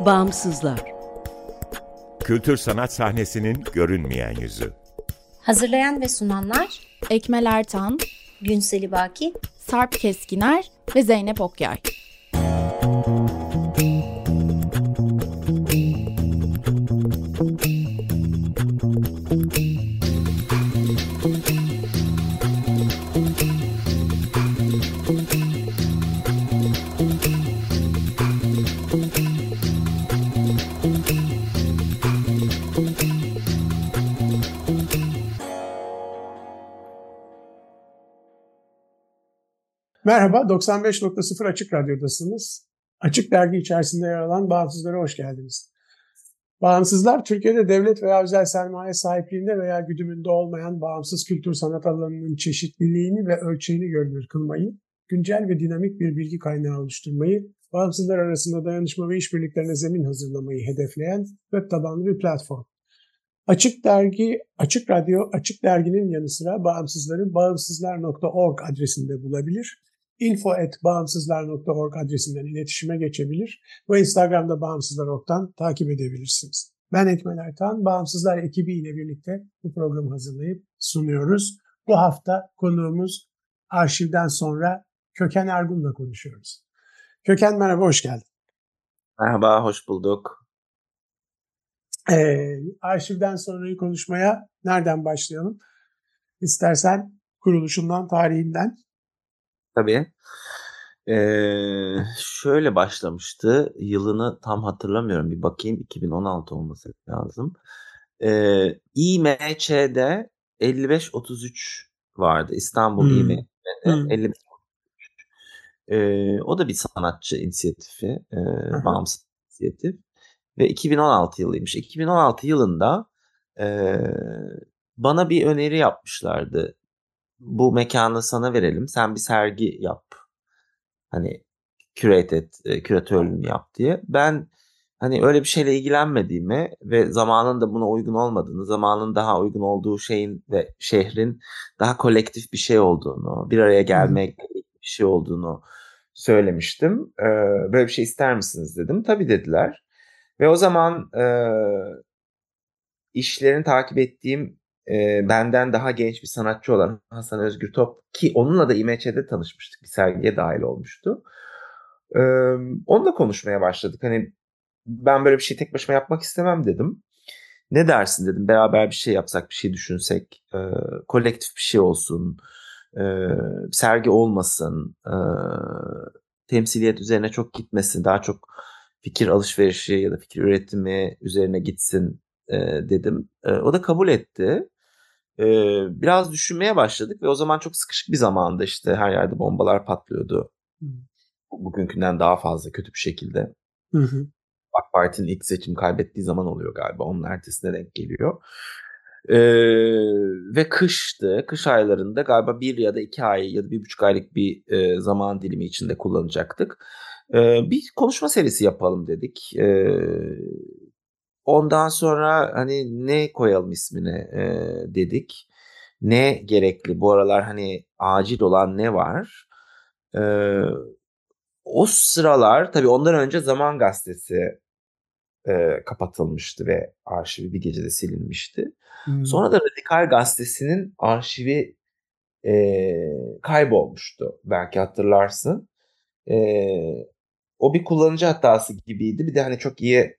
Bağımsızlar. Kültür sanat sahnesinin görünmeyen yüzü. Hazırlayan ve sunanlar Ekmel Ertan, Günseli Baki, Sarp Keskiner ve Zeynep Okyay. Merhaba, 95.0 Açık Radyo'dasınız. Açık Dergi içerisinde yer alan Bağımsızlara hoş geldiniz. Bağımsızlar, Türkiye'de devlet veya özel sermaye sahipliğinde veya güdümünde olmayan bağımsız kültür sanat alanının çeşitliliğini ve ölçeğini görünür kılmayı, güncel ve dinamik bir bilgi kaynağı oluşturmayı, bağımsızlar arasında dayanışma ve işbirliklerine zemin hazırlamayı hedefleyen web tabanlı bir platform. Açık Dergi, Açık Radyo, Açık Dergi'nin yanı sıra bağımsızları bağımsızlar.org adresinde bulabilir. info@bağımsızlar.org adresinden iletişime geçebilir ve Instagram'da bağımsızlar.org'dan takip edebilirsiniz. Ben Ekmel Ertan, Bağımsızlar ekibiyle birlikte bu programı hazırlayıp sunuyoruz. Bu hafta konuğumuz arşivden sonra Köken Ergun'la konuşuyoruz. Köken merhaba, hoş geldin. Merhaba, hoş bulduk. Arşivden sonrayı konuşmaya nereden başlayalım? İstersen kuruluşundan, tarihinden. Tabii. Şöyle başlamıştı. Yılını tam hatırlamıyorum. Bir bakayım. 2016 olması lazım. İMÇ'de 55-33 vardı. İstanbul İMÇ'de 55-33. O da bir sanatçı inisiyatifi. Bağımsız inisiyatif. Ve 2016 yılıymış. 2016 yılında bana bir öneri yapmışlardı. Bu mekanı sana verelim. Sen bir sergi yap. Hani curate et, küratörlüğünü yap diye. Ben hani öyle bir şeyle ilgilenmediğimi ve zamanın da buna uygun olmadığını, zamanın daha uygun olduğu şeyin ve şehrin daha kolektif bir şey olduğunu, bir araya gelmek bir şey olduğunu söylemiştim. Böyle bir şey ister misiniz dedim. Tabii dediler. Ve o zaman işlerini takip ettiğim benden daha genç bir sanatçı olan Hasan Özgür Top, ki onunla da İMÇ'de tanışmıştık, bir sergiye dahil olmuştu. Onunla konuşmaya başladık. Hani ben böyle bir şey tek başıma yapmak istemem dedim. Ne dersin dedim, beraber bir şey yapsak, bir şey düşünsek, kolektif bir şey olsun, sergi olmasın, temsiliyet üzerine çok gitmesin, daha çok fikir alışverişi ya da fikir üretimi üzerine gitsin dedim. O da kabul etti. Biraz düşünmeye başladık ve o zaman çok sıkışık bir zamanda, işte her yerde bombalar patlıyordu. Bugünkünden daha fazla kötü bir şekilde. AK Parti'nin ilk seçim kaybettiği zaman oluyor galiba. Onun ertesine denk geliyor. Ve kıştı. Kış aylarında galiba 1 ya da 2 ay ya da 1,5 aylık bir zaman dilimi içinde kullanacaktık. Bir konuşma serisi yapalım dedik. Ondan sonra hani ne koyalım ismini dedik. Ne gerekli? Bu aralar hani acil olan ne var? O sıralar tabii ondan önce Zaman Gazetesi kapatılmıştı ve arşivi bir gecede silinmişti. Sonra da Radikal Gazetesi'nin arşivi kaybolmuştu. Belki hatırlarsın. O bir kullanıcı hatası gibiydi. Bir de hani çok iyi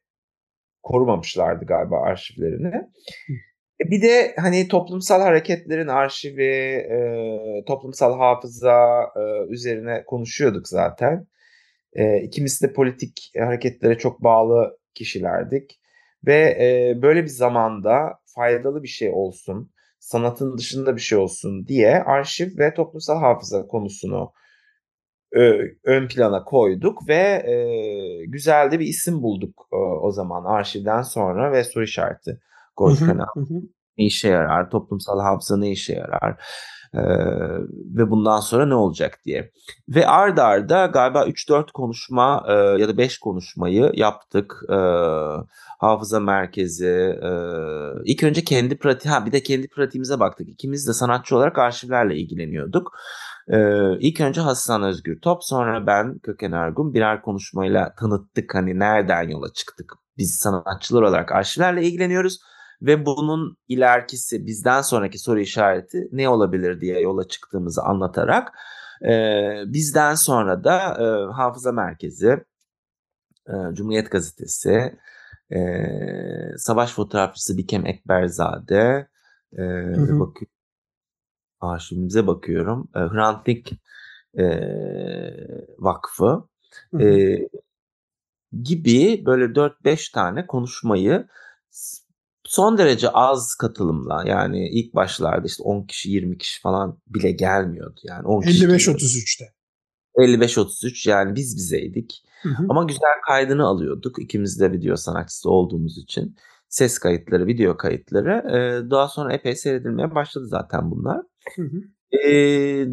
korumamışlardı galiba arşivlerini. Bir de hani toplumsal hareketlerin arşivi, toplumsal hafıza üzerine konuşuyorduk zaten. İkimiz de politik hareketlere çok bağlı kişilerdik. Ve böyle bir zamanda faydalı bir şey olsun, sanatın dışında bir şey olsun diye arşiv ve toplumsal hafıza konusunu ön plana koyduk ve güzel de bir isim bulduk o zaman arşivden sonra ve soru işareti koyduk. Ne işe yarar, toplumsal hafıza ne işe yarar ve bundan sonra ne olacak diye. Ve ard arda galiba 3-4 konuşma ya da 5 konuşmayı yaptık. Hafıza Merkezi, ilk önce kendi pratiğimize baktık. İkimiz de sanatçı olarak arşivlerle ilgileniyorduk. İlk önce Hasan Özgür Top, sonra ben, Köken Ergun birer konuşmayla tanıttık hani nereden yola çıktık. Biz sanatçılar olarak arşivlerle ilgileniyoruz ve bunun ilerkisi, bizden sonraki soru işareti ne olabilir diye yola çıktığımızı anlatarak bizden sonra da Hafıza Merkezi, Cumhuriyet Gazetesi, savaş fotoğrafçısı Bikem Ekberzade, arşivimize bakıyorum, Hrantik Vakfı gibi böyle 4-5 tane konuşmayı son derece az katılımla, yani ilk başlarda işte 10 kişi 20 kişi falan bile gelmiyordu. Yani 55-33'te. 55-33 yani biz bizeydik. Ama güzel kaydını alıyorduk. İkimiz de video sanatçısı olduğumuz için. Ses kayıtları, video kayıtları. Daha sonra epey seyredilmeye başladı zaten bunlar.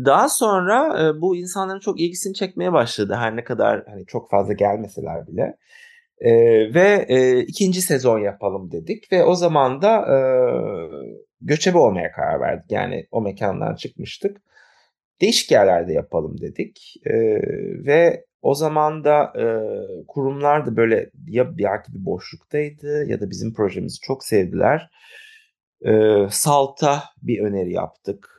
Daha sonra bu insanların çok ilgisini çekmeye başladı. Her ne kadar hani çok fazla gelmeseler bile. Ve ikinci sezon yapalım dedik. Ve o zaman da göçebe olmaya karar verdik. Yani o mekandan çıkmıştık. Değişik yerlerde yapalım dedik. Ve o zaman da kurumlar da böyle ya belki bir boşluktaydı ya da bizim projemizi çok sevdiler. SALT'a bir öneri yaptık.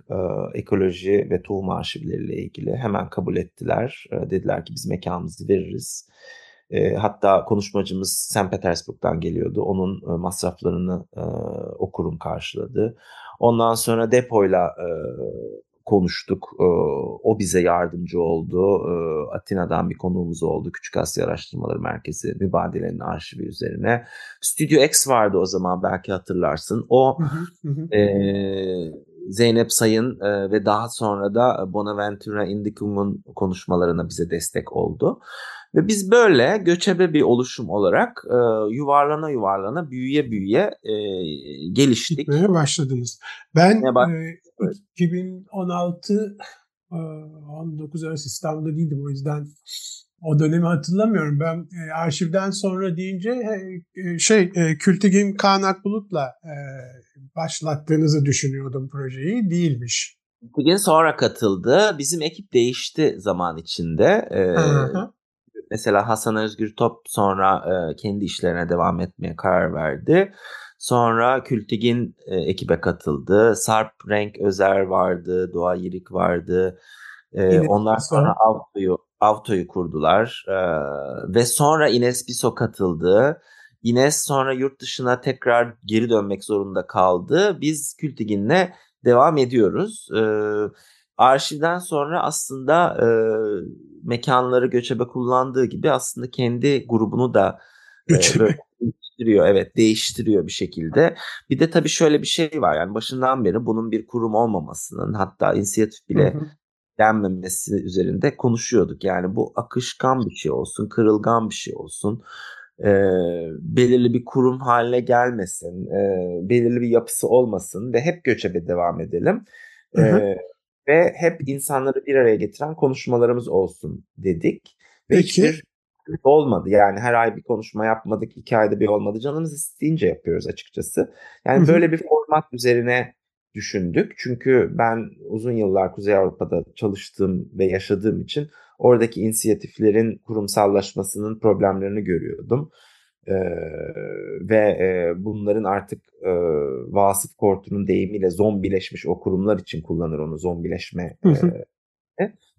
Ekoloji ve tohum arşivleriyle ilgili. Hemen kabul ettiler. Dediler ki biz mekanımızı veririz. Hatta konuşmacımız St. Petersburg'dan geliyordu. Onun masraflarını o kurum karşıladı. Ondan sonra depoyla konuştuk. O bize yardımcı oldu. Atina'dan bir konuğumuz oldu. Küçük Asya Araştırmaları Merkezi mübadelenin arşivi üzerine. Studio X vardı o zaman, belki hatırlarsın. O Zeynep Sayın ve daha sonra da Bonaventura Indicum'un konuşmalarına bize destek oldu. Ve biz böyle göçebe bir oluşum olarak yuvarlana yuvarlana, büyüye büyüye geliştik. Gitmeye başladınız. Ben 2016-19 arası İstanbul'da değildim, o yüzden o dönemi hatırlamıyorum. Ben arşivden sonra deyince Kültigim Kaan Akbulut'la başlattığınızı düşünüyordum projeyi, değilmiş. Kültigim sonra katıldı. Bizim ekip değişti zaman içinde. Mesela Hasan Özgür Top sonra kendi işlerine devam etmeye karar verdi. Sonra Kültigin ekibe katıldı. Sarp Renk Özer vardı, Doğa Yilik vardı. Ondan sonra Avto'yu kurdular. Ve sonra İnes Piso katıldı. İnes sonra yurt dışına tekrar geri dönmek zorunda kaldı. Biz Kültigin'le devam ediyoruz. Arşivden sonra aslında mekanları göçebe kullandığı gibi aslında kendi grubunu da değiştiriyor. Evet, değiştiriyor bir şekilde. Bir de tabii şöyle bir şey var, yani başından beri bunun bir kurum olmamasının, hatta inisiyatif bile denmemesi üzerinde konuşuyorduk. Yani bu akışkan bir şey olsun, kırılgan bir şey olsun. Belirli bir kurum haline gelmesin, belirli bir yapısı olmasın ve hep göçebe devam edelim. Ve hep insanları bir araya getiren konuşmalarımız olsun dedik. Ve hiçbir olmadı. Yani her ay bir konuşma yapmadık, 2 ayda bir olmadı. Canımız isteyince yapıyoruz açıkçası. Yani böyle bir format üzerine düşündük. Çünkü ben uzun yıllar Kuzey Avrupa'da çalıştığım ve yaşadığım için oradaki inisiyatiflerin kurumsallaşmasının problemlerini görüyordum. Ve bunların artık Vasıf Kortun'un deyimiyle zombileşmiş, o kurumlar için kullanır onu, zombileşme.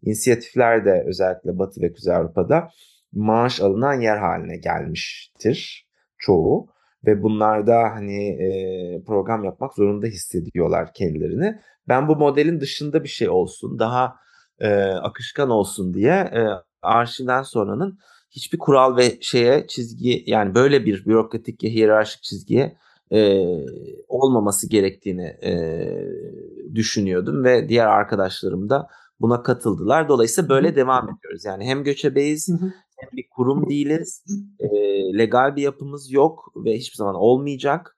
İnisiyatifler de özellikle Batı ve Kuzey Avrupa'da maaş alınan yer haline gelmiştir çoğu ve bunlarda hani program yapmak zorunda hissediyorlar kendilerini. Ben bu modelin dışında bir şey olsun, daha akışkan olsun diye arşivden sonranın hiçbir kural ve şeye, çizgi, yani böyle bir bürokratik ya hiyerarşik çizgiye olmaması gerektiğini düşünüyordum ve diğer arkadaşlarım da buna katıldılar. Dolayısıyla böyle devam ediyoruz. Yani hem göçebeyiz, hem bir kurum değiliz, legal bir yapımız yok ve hiçbir zaman olmayacak.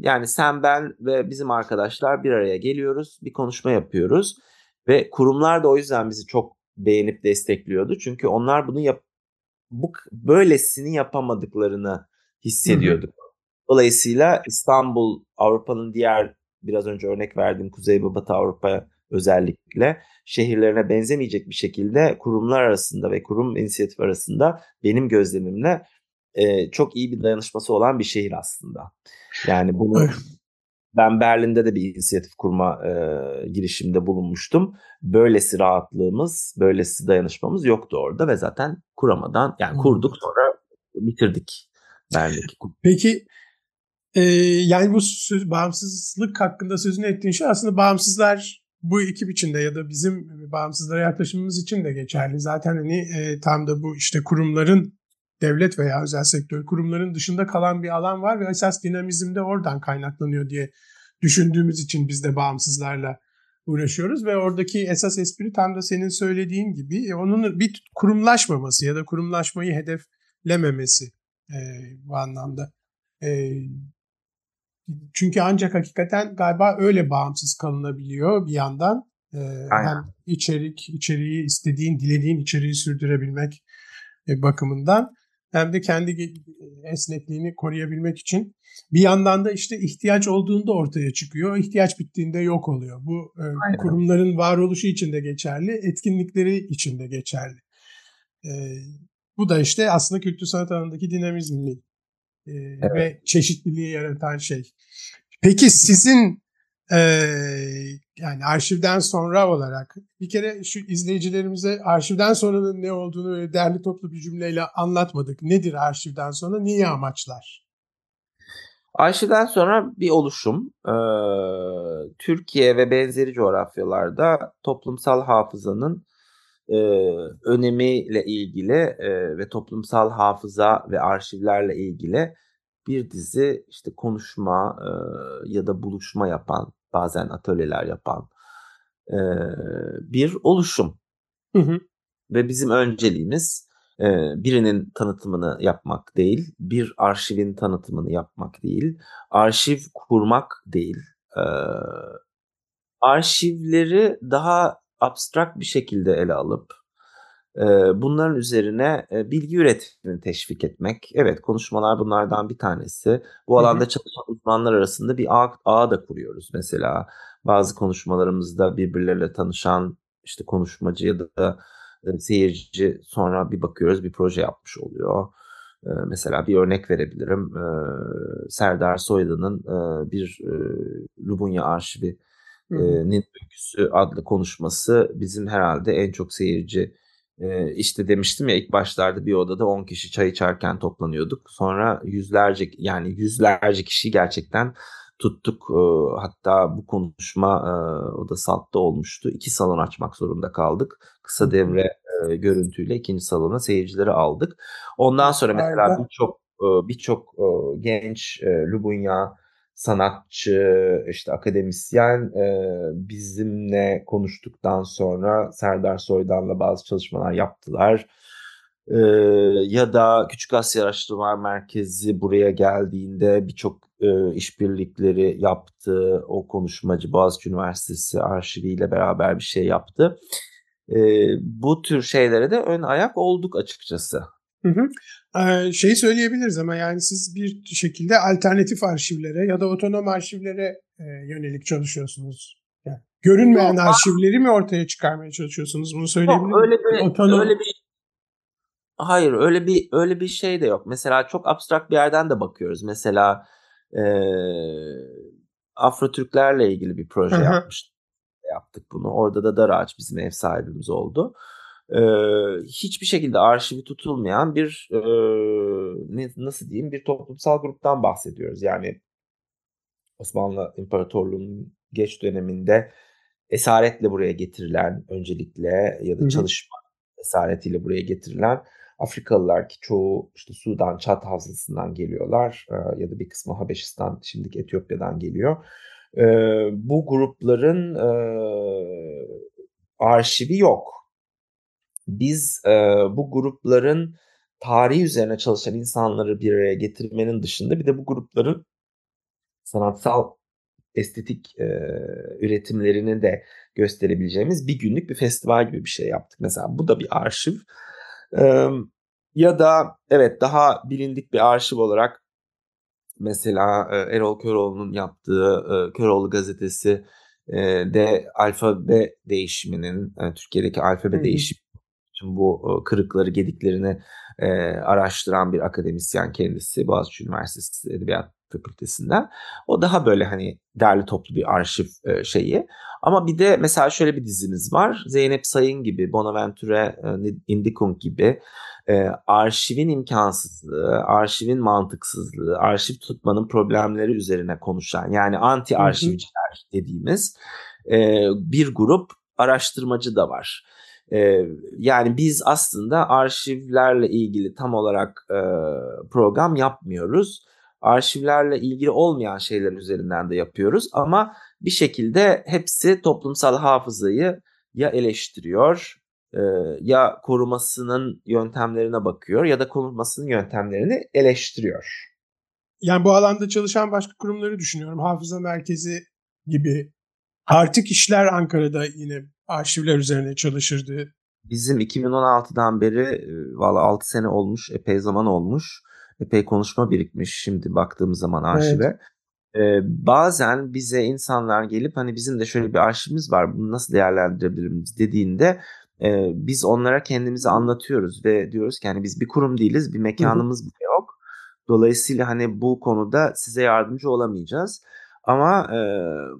Yani sen, ben ve bizim arkadaşlar bir araya geliyoruz, bir konuşma yapıyoruz ve kurumlar da o yüzden bizi çok beğenip destekliyordu. Çünkü onlar bunu böylesini yapamadıklarını hissediyorduk. Dolayısıyla İstanbul, Avrupa'nın diğer, biraz önce örnek verdiğim Kuzey ve Batı Avrupa özellikle şehirlerine benzemeyecek bir şekilde kurumlar arasında ve kurum inisiyatif arasında benim gözlemimle çok iyi bir dayanışması olan bir şehir aslında. Yani bunu ben Berlin'de de bir inisiyatif kurma girişimde bulunmuştum. Böylesi rahatlığımız, böylesi dayanışmamız yoktu orada ve zaten kuramadan, yani kurduk sonra bitirdik Berlin'deki. Peki yani bu bağımsızlık hakkında sözünü ettiğin şey aslında bağımsızlar bu ekip içinde ya da bizim bağımsızlara yaklaşımımız için de geçerli. Zaten hani tam da bu işte kurumların, devlet veya özel sektör kurumların dışında kalan bir alan var ve esas dinamizm de oradan kaynaklanıyor diye düşündüğümüz için biz de bağımsızlarla uğraşıyoruz ve oradaki esas espri tam da senin söylediğin gibi onun bir kurumlaşmaması ya da kurumlaşmayı hedeflememesi bu anlamda. Çünkü ancak hakikaten galiba öyle bağımsız kalınabiliyor bir yandan. Hem içeriği istediğin, dilediğin içeriği sürdürebilmek bakımından hem de kendi esnekliğini koruyabilmek için. Bir yandan da işte ihtiyaç olduğunda ortaya çıkıyor, ihtiyaç bittiğinde yok oluyor. Bu kurumların varoluşu için de geçerli, etkinlikleri için de geçerli. Bu da işte aslında kültür sanat alanındaki dinamizmi ve çeşitliliği yaratan şey. Peki sizin yani arşivden sonra olarak bir kere şu izleyicilerimize arşivden sonranın ne olduğunu derli toplu bir cümleyle anlatmadık. Nedir arşivden sonra? Niye amaçlar? Arşivden sonra bir oluşum. Türkiye ve benzeri coğrafyalarda toplumsal hafızanın önemiyle ilgili ve toplumsal hafıza ve arşivlerle ilgili bir dizi işte konuşma ya da buluşma yapan, bazen atölyeler yapan bir oluşum. Hı hı. Ve bizim önceliğimiz birinin tanıtımını yapmak değil, bir arşivin tanıtımını yapmak değil, arşiv kurmak değil. Arşivleri daha abstrakt bir şekilde ele alıp bunların üzerine bilgi üretimini teşvik etmek. Evet, konuşmalar bunlardan bir tanesi. Bu alanda çalışan uzmanlar arasında bir ağ da kuruyoruz. Mesela bazı konuşmalarımızda birbirleriyle tanışan işte konuşmacı ya da seyirci sonra bir bakıyoruz bir proje yapmış oluyor. Mesela bir örnek verebilirim. Serdar Soydan'ın bir Lubunya Arşivi'nin öyküsü adlı konuşması bizim herhalde en çok seyirci... işte demiştim ya ilk başlarda bir odada 10 kişi çay içerken toplanıyorduk. Sonra yüzlerce kişi gerçekten tuttuk. Hatta bu konuşma o da SALT'ta olmuştu. 2 salon açmak zorunda kaldık. Kısa devre görüntüyle 2. salona seyircileri aldık. Ondan sonra mesela birçok genç Lubunya sanatçı, işte akademisyen bizimle konuştuktan sonra Serdar Soydan'la bazı çalışmalar yaptılar. Ya da Küçük Asya Araştırmaları Merkezi buraya geldiğinde birçok işbirlikleri yaptı. O konuşmacı Boğaziçi Üniversitesi arşiviyle beraber bir şey yaptı. Bu tür şeylere de ön ayak olduk açıkçası. Hı hı. Şeyi söyleyebiliriz ama yani siz bir şekilde alternatif arşivlere ya da otonom arşivlere yönelik çalışıyorsunuz. Yani görünmeyen arşivleri mi ortaya çıkarmaya çalışıyorsunuz? Bunu söyleyebilir miyim? Hayır, öyle bir şey de yok. Mesela çok abstrakt bir yerden de bakıyoruz. Mesela Afro-Türklerle ilgili bir proje yaptık bunu. Orada da Darağaç bizim ev sahibimiz oldu. Hiçbir şekilde arşivi tutulmayan bir bir toplumsal gruptan bahsediyoruz. Yani Osmanlı İmparatorluğu'nun geç döneminde esaretle buraya getirilen, öncelikle ya da çalışma esaretiyle buraya getirilen Afrikalılar ki çoğu işte Sudan, Çat Havzası'ndan geliyorlar ya da bir kısmı Habeşistan, şimdiki Etiyopya'dan geliyor. Bu grupların arşivi yok. Biz bu grupların tarihi üzerine çalışan insanları bir araya getirmenin dışında bir de bu grupların sanatsal estetik üretimlerini de gösterebileceğimiz bir günlük bir festival gibi bir şey yaptık. Mesela bu da bir arşiv. Ya da evet daha bilindik bir arşiv olarak mesela Erol Köroğlu'nun yaptığı Köroğlu Gazetesi de alfabe değişiminin, yani Türkiye'deki alfabe değişimi, bu kırıkları, gediklerini araştıran bir akademisyen kendisi, Boğaziçi Üniversitesi Edebiyat Fakültesinden. O daha böyle hani derli toplu bir arşiv şeyi. Ama bir de mesela şöyle bir dizimiz var. Zeynep Sayın gibi, Bonaventura Indicum gibi arşivin imkansızlığı, arşivin mantıksızlığı, arşiv tutmanın problemleri üzerine konuşan, yani anti arşivciler dediğimiz bir grup araştırmacı da var. Yani biz aslında arşivlerle ilgili tam olarak program yapmıyoruz. Arşivlerle ilgili olmayan şeyler üzerinden de yapıyoruz ama bir şekilde hepsi toplumsal hafızayı ya eleştiriyor, ya korumasının yöntemlerine bakıyor ya da korumasının yöntemlerini eleştiriyor. Yani bu alanda çalışan başka kurumları düşünüyorum. Hafıza Merkezi gibi artık işler Ankara'da yine arşivler üzerine çalışırdı. Bizim 2016'dan beri valla 6 sene olmuş, epey zaman olmuş. Epey konuşma birikmiş şimdi baktığımız zaman arşive. Evet. Bazen bize insanlar gelip hani bizim de şöyle bir arşivimiz var, bunu nasıl değerlendirebiliriz dediğinde biz onlara kendimizi anlatıyoruz ve diyoruz ki hani biz bir kurum değiliz, bir mekanımız bile yok. Dolayısıyla hani bu konuda size yardımcı olamayacağız. Ama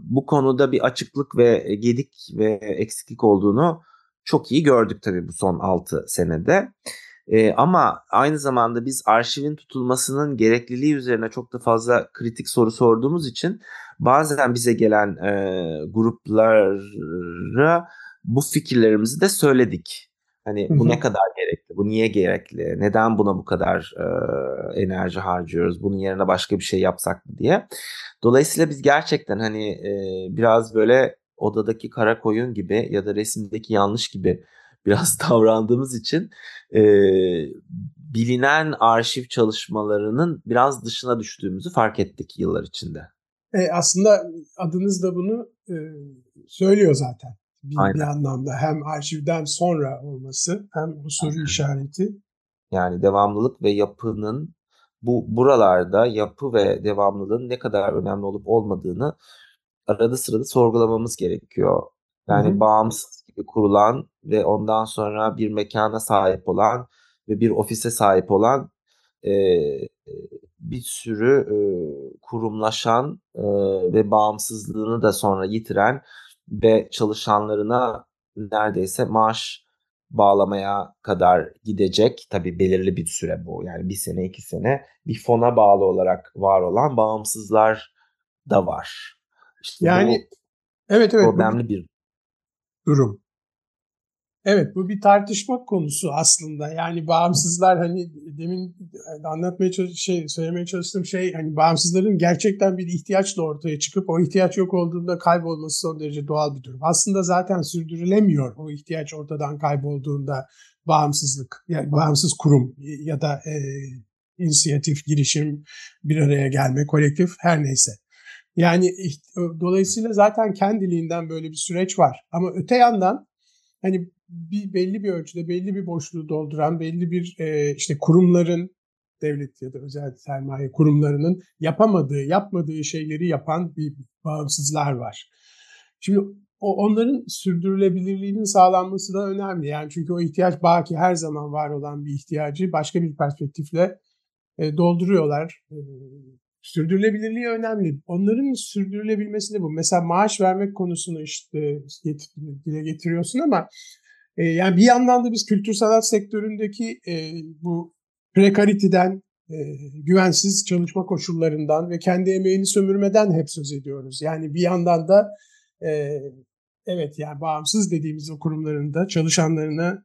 bu konuda bir açıklık ve gedik ve eksiklik olduğunu çok iyi gördük tabii bu son 6 senede. Ama aynı zamanda biz arşivin tutulmasının gerekliliği üzerine çok da fazla kritik soru sorduğumuz için bazen bize gelen gruplara bu fikirlerimizi de söyledik. Hani bu ne kadar gerekli, bu niye gerekli, neden buna bu kadar enerji harcıyoruz, bunun yerine başka bir şey yapsak mı diye. Dolayısıyla biz gerçekten hani biraz böyle odadaki kara koyun gibi ya da resimdeki yanlış gibi biraz davrandığımız için bilinen arşiv çalışmalarının biraz dışına düştüğümüzü fark ettik yıllar içinde. Aslında adınız da bunu söylüyor zaten. Bir anlamda hem arşivden sonra olması hem bu soru işareti. Yani devamlılık ve yapının buralarda yapı ve devamlılığın ne kadar önemli olup olmadığını arada sırada sorgulamamız gerekiyor. Yani bağımsız gibi kurulan ve ondan sonra bir mekana sahip olan ve bir ofise sahip olan bir sürü kurumlaşan ve bağımsızlığını da sonra yitiren ve çalışanlarına neredeyse maaş bağlamaya kadar gidecek, tabii belirli bir süre bu, yani 1 sene 2 sene bir fona bağlı olarak var olan bağımsızlar da var. İşte yani evet problemli bir durum. Evet, bu bir tartışma konusu aslında. Yani bağımsızlar, hani demin anlatmaya söylemeye çalıştığım şey, hani bağımsızların gerçekten bir ihtiyaçla ortaya çıkıp o ihtiyaç yok olduğunda kaybolması son derece doğal bir durum. Aslında zaten sürdürülemiyor o ihtiyaç ortadan kaybolduğunda bağımsızlık, yani bağımsız kurum ya da inisiyatif, girişim, bir araya gelme, kolektif, her neyse. Yani dolayısıyla zaten kendiliğinden böyle bir süreç var. Ama öte yandan hani belli bir ölçüde belli bir boşluğu dolduran belli bir işte kurumların, devlet ya da özel sermaye kurumlarının yapmadığı şeyleri yapan bir bağımsızlar var. Şimdi onların sürdürülebilirliğinin sağlanması da önemli. Yani çünkü o ihtiyaç baki, her zaman var olan bir ihtiyacı başka bir perspektifle dolduruyorlar. Sürdürülebilirliği önemli. Onların sürdürülebilmesinde bu. Mesela maaş vermek konusunu işte dile getiriyorsun ama yani bir yandan da biz kültür sanat sektöründeki bu prekaritiden, güvensiz çalışma koşullarından ve kendi emeğini sömürmeden hep söz ediyoruz. Yani bir yandan da evet, yani bağımsız dediğimiz o kurumların da çalışanlarına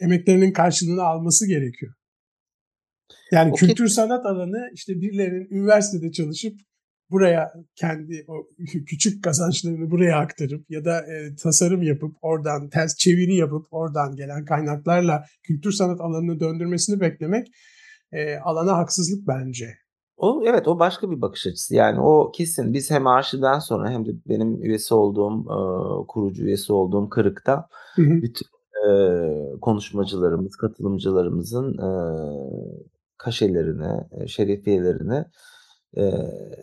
emeklerinin karşılığını alması gerekiyor. Yani kültür sanat alanı, işte birilerinin üniversitede çalışıp buraya kendi o küçük kazançlarını buraya aktarıp ya da tasarım yapıp oradan ters çeviri yapıp oradan gelen kaynaklarla kültür sanat alanını döndürmesini beklemek alana haksızlık bence. O başka bir bakış açısı. Yani o kesin. Biz hem arşivden sonra hem de benim üyesi olduğum, kurucu üyesi olduğum Kırık'ta bütün konuşmacılarımız, katılımcılarımızın kaşelerini, şerefiyelerini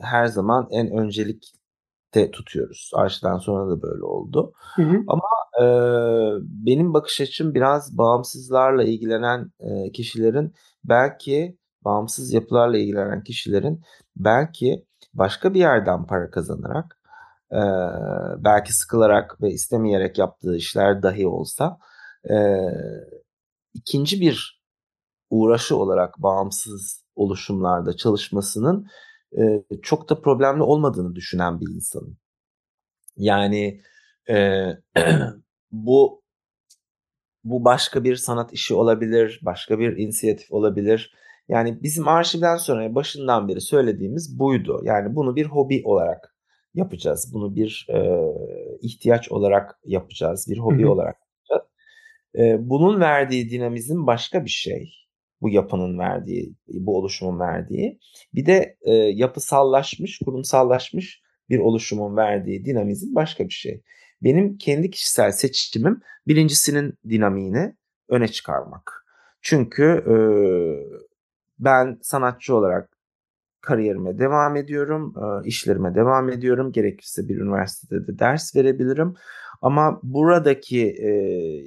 her zaman en öncelikte de tutuyoruz. Arş'tan sonra da böyle oldu. Hı hı. Ama benim bakış açım biraz bağımsızlarla ilgilenen kişilerin, belki bağımsız yapılarla ilgilenen kişilerin belki başka bir yerden para kazanarak, belki sıkılarak ve istemeyerek yaptığı işler dahi olsa ikinci bir uğraşı olarak bağımsız oluşumlarda çalışmasının çok da problemli olmadığını düşünen bir insanım. Yani bu başka bir sanat işi olabilir, başka bir inisiyatif olabilir. Yani bizim arşivden sonra başından beri söylediğimiz buydu. Yani bunu bir hobi olarak yapacağız. Bunu bir ihtiyaç olarak yapacağız. Bir hobi, hı hı, olarak yapacağız. Bunun verdiği dinamizm başka bir şey. Bu yapının verdiği, bu oluşumun verdiği. Bir de yapısallaşmış, kurumsallaşmış bir oluşumun verdiği dinamizm başka bir şey. Benim kendi kişisel seçimim birincisinin dinamiğini öne çıkarmak. Çünkü ben sanatçı olarak kariyerime devam ediyorum, işlerime devam ediyorum. Gerekirse bir üniversitede de ders verebilirim. Ama buradaki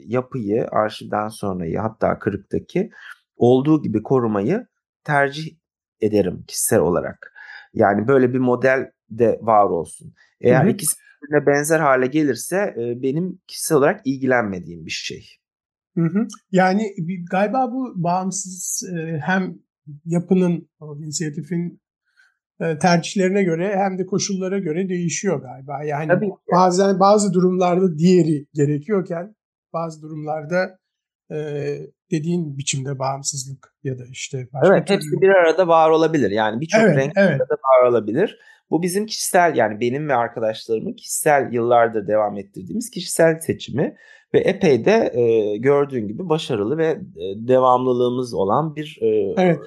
yapıyı, arşivden sonrayı, hatta Kırık'taki olduğu gibi korumayı tercih ederim kişisel olarak. Yani böyle bir model de var olsun. Eğer, hı-hı, ikisi birbirine benzer hale gelirse benim kişisel olarak ilgilenmediğim bir şey. Hı-hı. Yani galiba bu bağımsız hem yapının, inisiyatifin tercihlerine göre hem de koşullara göre değişiyor galiba. Yani tabii, bazen bazı durumlarda diğeri gerekiyorken bazı durumlarda dediğin biçimde bağımsızlık ya da işte başka, evet, hepsi bir arada var olabilir. Yani birçok, evet, renk, evet, arada var olabilir. Bu bizim kişisel, yani benim ve arkadaşlarımın kişisel, yıllardır devam ettirdiğimiz kişisel seçimi ve epey de gördüğün gibi başarılı ve devamlılığımız olan bir, evet,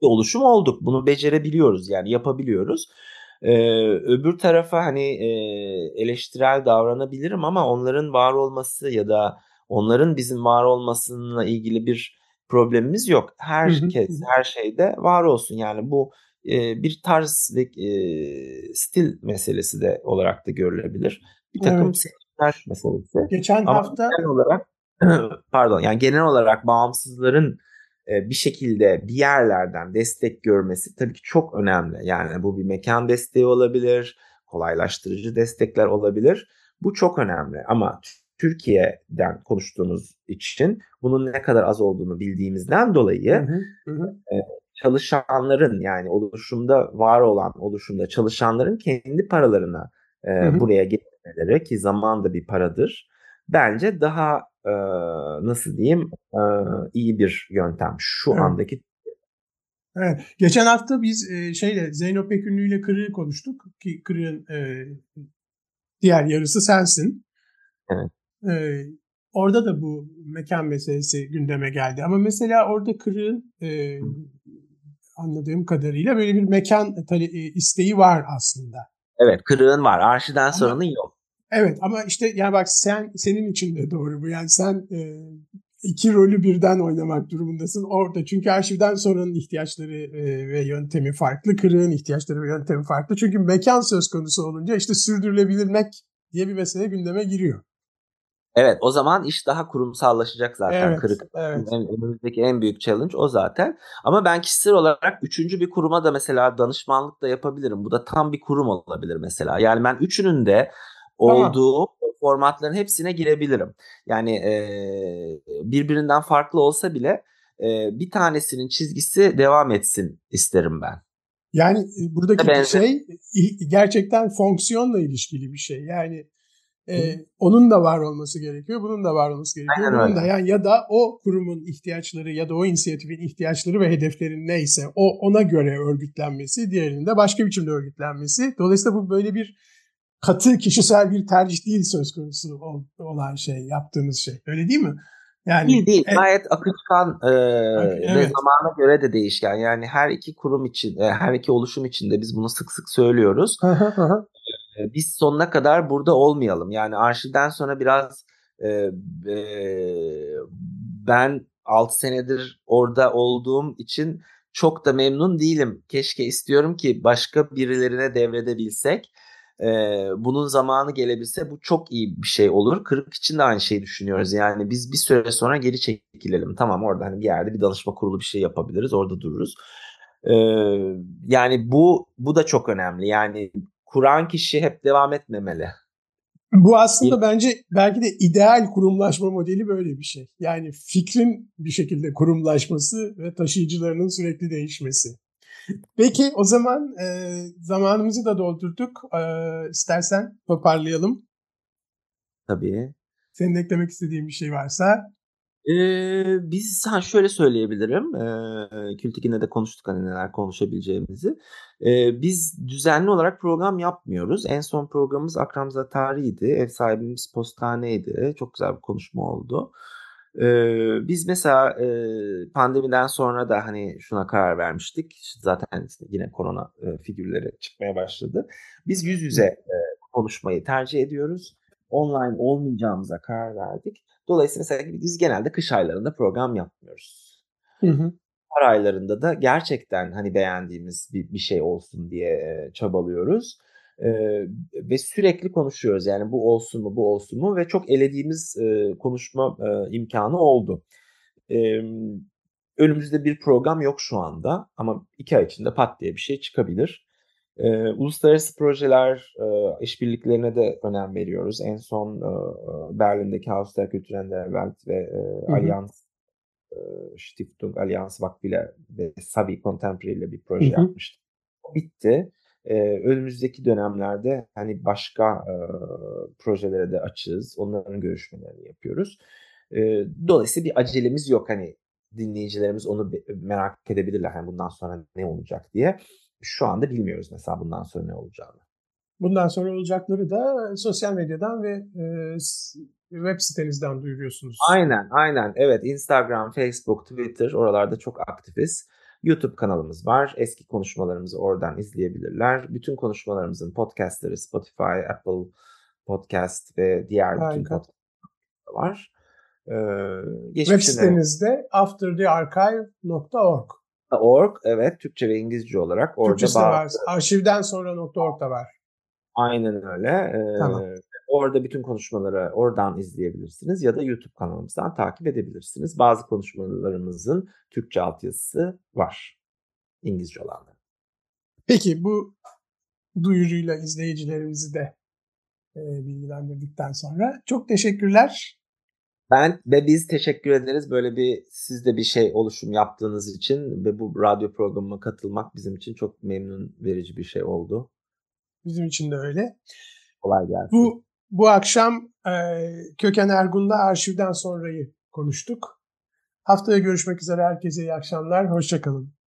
oluşum olduk. Bunu becerebiliyoruz, yani yapabiliyoruz. Öbür tarafa hani eleştirel davranabilirim ama onların var olması ya da onların bizim var olmasıyla ilgili bir problemimiz yok. Herkes, her şeyde var olsun. Yani bu bir tarz ve stil meselesi de olarak da görülebilir. Bir takım, evet, seçimler meselesi. Geçen ama hafta genel olarak yani genel olarak bağımsızların bir şekilde bir yerlerden destek görmesi tabii ki çok önemli. Yani bu bir mekan desteği olabilir, kolaylaştırıcı destekler olabilir. Bu çok önemli ama Türkiye'den konuştuğumuz için bunun ne kadar az olduğunu bildiğimizden dolayı, hı hı hı, çalışanların, yani oluşumda var olan, oluşumda çalışanların kendi paralarına buraya getirmeleri, ki zaman da bir paradır, bence daha nasıl diyeyim, iyi bir yöntem şu, evet, andaki. Evet. Geçen hafta biz Zeyno Pekünlü ile Kırık'ı konuştuk ki Kırık'ın diğer yarısı sensin. Evet. Orada da bu mekan meselesi gündeme geldi. Ama mesela orada Kırık'ın anladığım kadarıyla böyle bir mekan isteği var aslında. Evet, Kırık'ın var. Arşivden sonranın yok. Evet ama işte yani bak, senin için de doğru bu. Yani sen iki rolü birden oynamak durumundasın orada. Çünkü arşivden sonranın ihtiyaçları ve yöntemi farklı. Kırık'ın ihtiyaçları ve yöntemi farklı. Çünkü mekan söz konusu olunca işte sürdürülebilirlik diye bir mesele gündeme giriyor. Evet, o zaman iş daha kurumsallaşacak zaten. Evet, Kırık. Evet. Önümüzdeki en büyük challenge o zaten. Ama ben kişisel olarak üçüncü bir kuruma da mesela danışmanlık da yapabilirim. Bu da tam bir kurum olabilir mesela. Yani ben üçünün de olduğu, tamam, formatların hepsine girebilirim. Yani birbirinden farklı olsa bile bir tanesinin çizgisi devam etsin isterim ben. Yani buradaki şey gerçekten fonksiyonla ilişkili bir şey. Yani onun da var olması gerekiyor, bunun da var olması gerekiyor. Aynen, bunun da, yani ya da o kurumun ihtiyaçları ya da o inisiyatifin ihtiyaçları ve hedeflerin neyse ona göre örgütlenmesi, diğerinin de başka biçimde örgütlenmesi. Dolayısıyla bu böyle bir katı kişisel bir tercih değil söz konusu olan şey, yaptığımız şey. Öyle değil mi? Yani değil. Gayet akışkan ve zamana göre de değişken. Yani her iki kurum için, her iki oluşum için de biz bunu sık sık söylüyoruz. Biz sonuna kadar burada olmayalım. Yani arşivden sonra biraz ben 6 senedir orada olduğum için çok da memnun değilim. Keşke, istiyorum ki başka birilerine devredebilsek. bunun zamanı gelebilse bu çok iyi bir şey olur. Kırık için de aynı şeyi düşünüyoruz. Yani biz bir süre sonra geri çekilelim. Tamam, orada hani bir yerde bir danışma kurulu bir şey yapabiliriz. Orada dururuz. Yani bu da çok önemli. Yani kuran kişi hep devam etmemeli. Bu aslında bence belki de ideal kurumlaşma modeli böyle bir şey. Yani fikrin bir şekilde kurumlaşması ve taşıyıcılarının sürekli değişmesi. Peki o zaman zamanımızı da doldurduk. İstersen toparlayalım. Tabii. Senin eklemek istediğin bir şey varsa. Biz şöyle söyleyebilirim, Kültekin'le de konuştuk hani neler konuşabileceğimizi. Biz düzenli olarak program yapmıyoruz. En son programımız Akram Zatari'ydi, ev sahibimiz Postane'ydi. Çok güzel bir konuşma oldu. Biz mesela pandemiden sonra da hani şuna karar vermiştik. Zaten yine korona figürleri çıkmaya başladı. Biz yüz yüze konuşmayı tercih ediyoruz. Online olmayacağımıza karar verdik. Dolayısıyla mesela biz genelde kış aylarında program yapmıyoruz. Bahar aylarında da gerçekten hani beğendiğimiz bir şey olsun diye çabalıyoruz. Ve sürekli konuşuyoruz. Yani bu olsun mu, bu olsun mu? Ve çok elediğimiz konuşma imkanı oldu. Önümüzde bir program yok şu anda. Ama 2 ay içinde pat diye bir şey çıkabilir. Uluslararası projeler işbirliklerine de önem veriyoruz. En son Berlin'deki Haus der Kulturendewelt ve Allianz Stiftung Allianz Vakfı ile Sabi Contemporary ile bir proje yapmıştık. O bitti. Önümüzdeki dönemlerde hani başka projelere de açığız. Onların görüşmelerini yapıyoruz. Dolayısıyla bir acelemiz yok. Hani dinleyicilerimiz onu merak edebilirler. Hani bundan sonra ne olacak diye. Şu anda bilmiyoruz mesela bundan sonra ne olacağını. Bundan sonra olacakları da sosyal medyadan ve web sitenizden duyuruyorsunuz. Aynen. Evet, Instagram, Facebook, Twitter, oralarda çok aktifiz. YouTube kanalımız var. Eski konuşmalarımızı oradan izleyebilirler. Bütün konuşmalarımızın podcastları Spotify, Apple Podcast ve diğer bütün podcastları var. Web sitenizde afterthearchive.org. .org, evet, Türkçe ve İngilizce olarak orada var. Arşivden sonra.org da var. Aynen öyle. Tamam. Orada bütün konuşmaları oradan izleyebilirsiniz ya da YouTube kanalımızdan takip edebilirsiniz. Bazı konuşmalarımızın Türkçe altyazısı var. İngilizce olanları. Peki bu duyuruyla izleyicilerimizi de bilgilendirdikten sonra çok teşekkürler. Ben ve biz teşekkür ederiz böyle siz de bir şey oluşum yaptığınız için ve bu radyo programına katılmak bizim için çok memnun verici bir şey oldu. Bizim için de öyle. Kolay gelsin. Bu akşam Köken Ergun'la arşivden sonrayı konuştuk. Haftaya görüşmek üzere, herkese iyi akşamlar, hoşça kalın.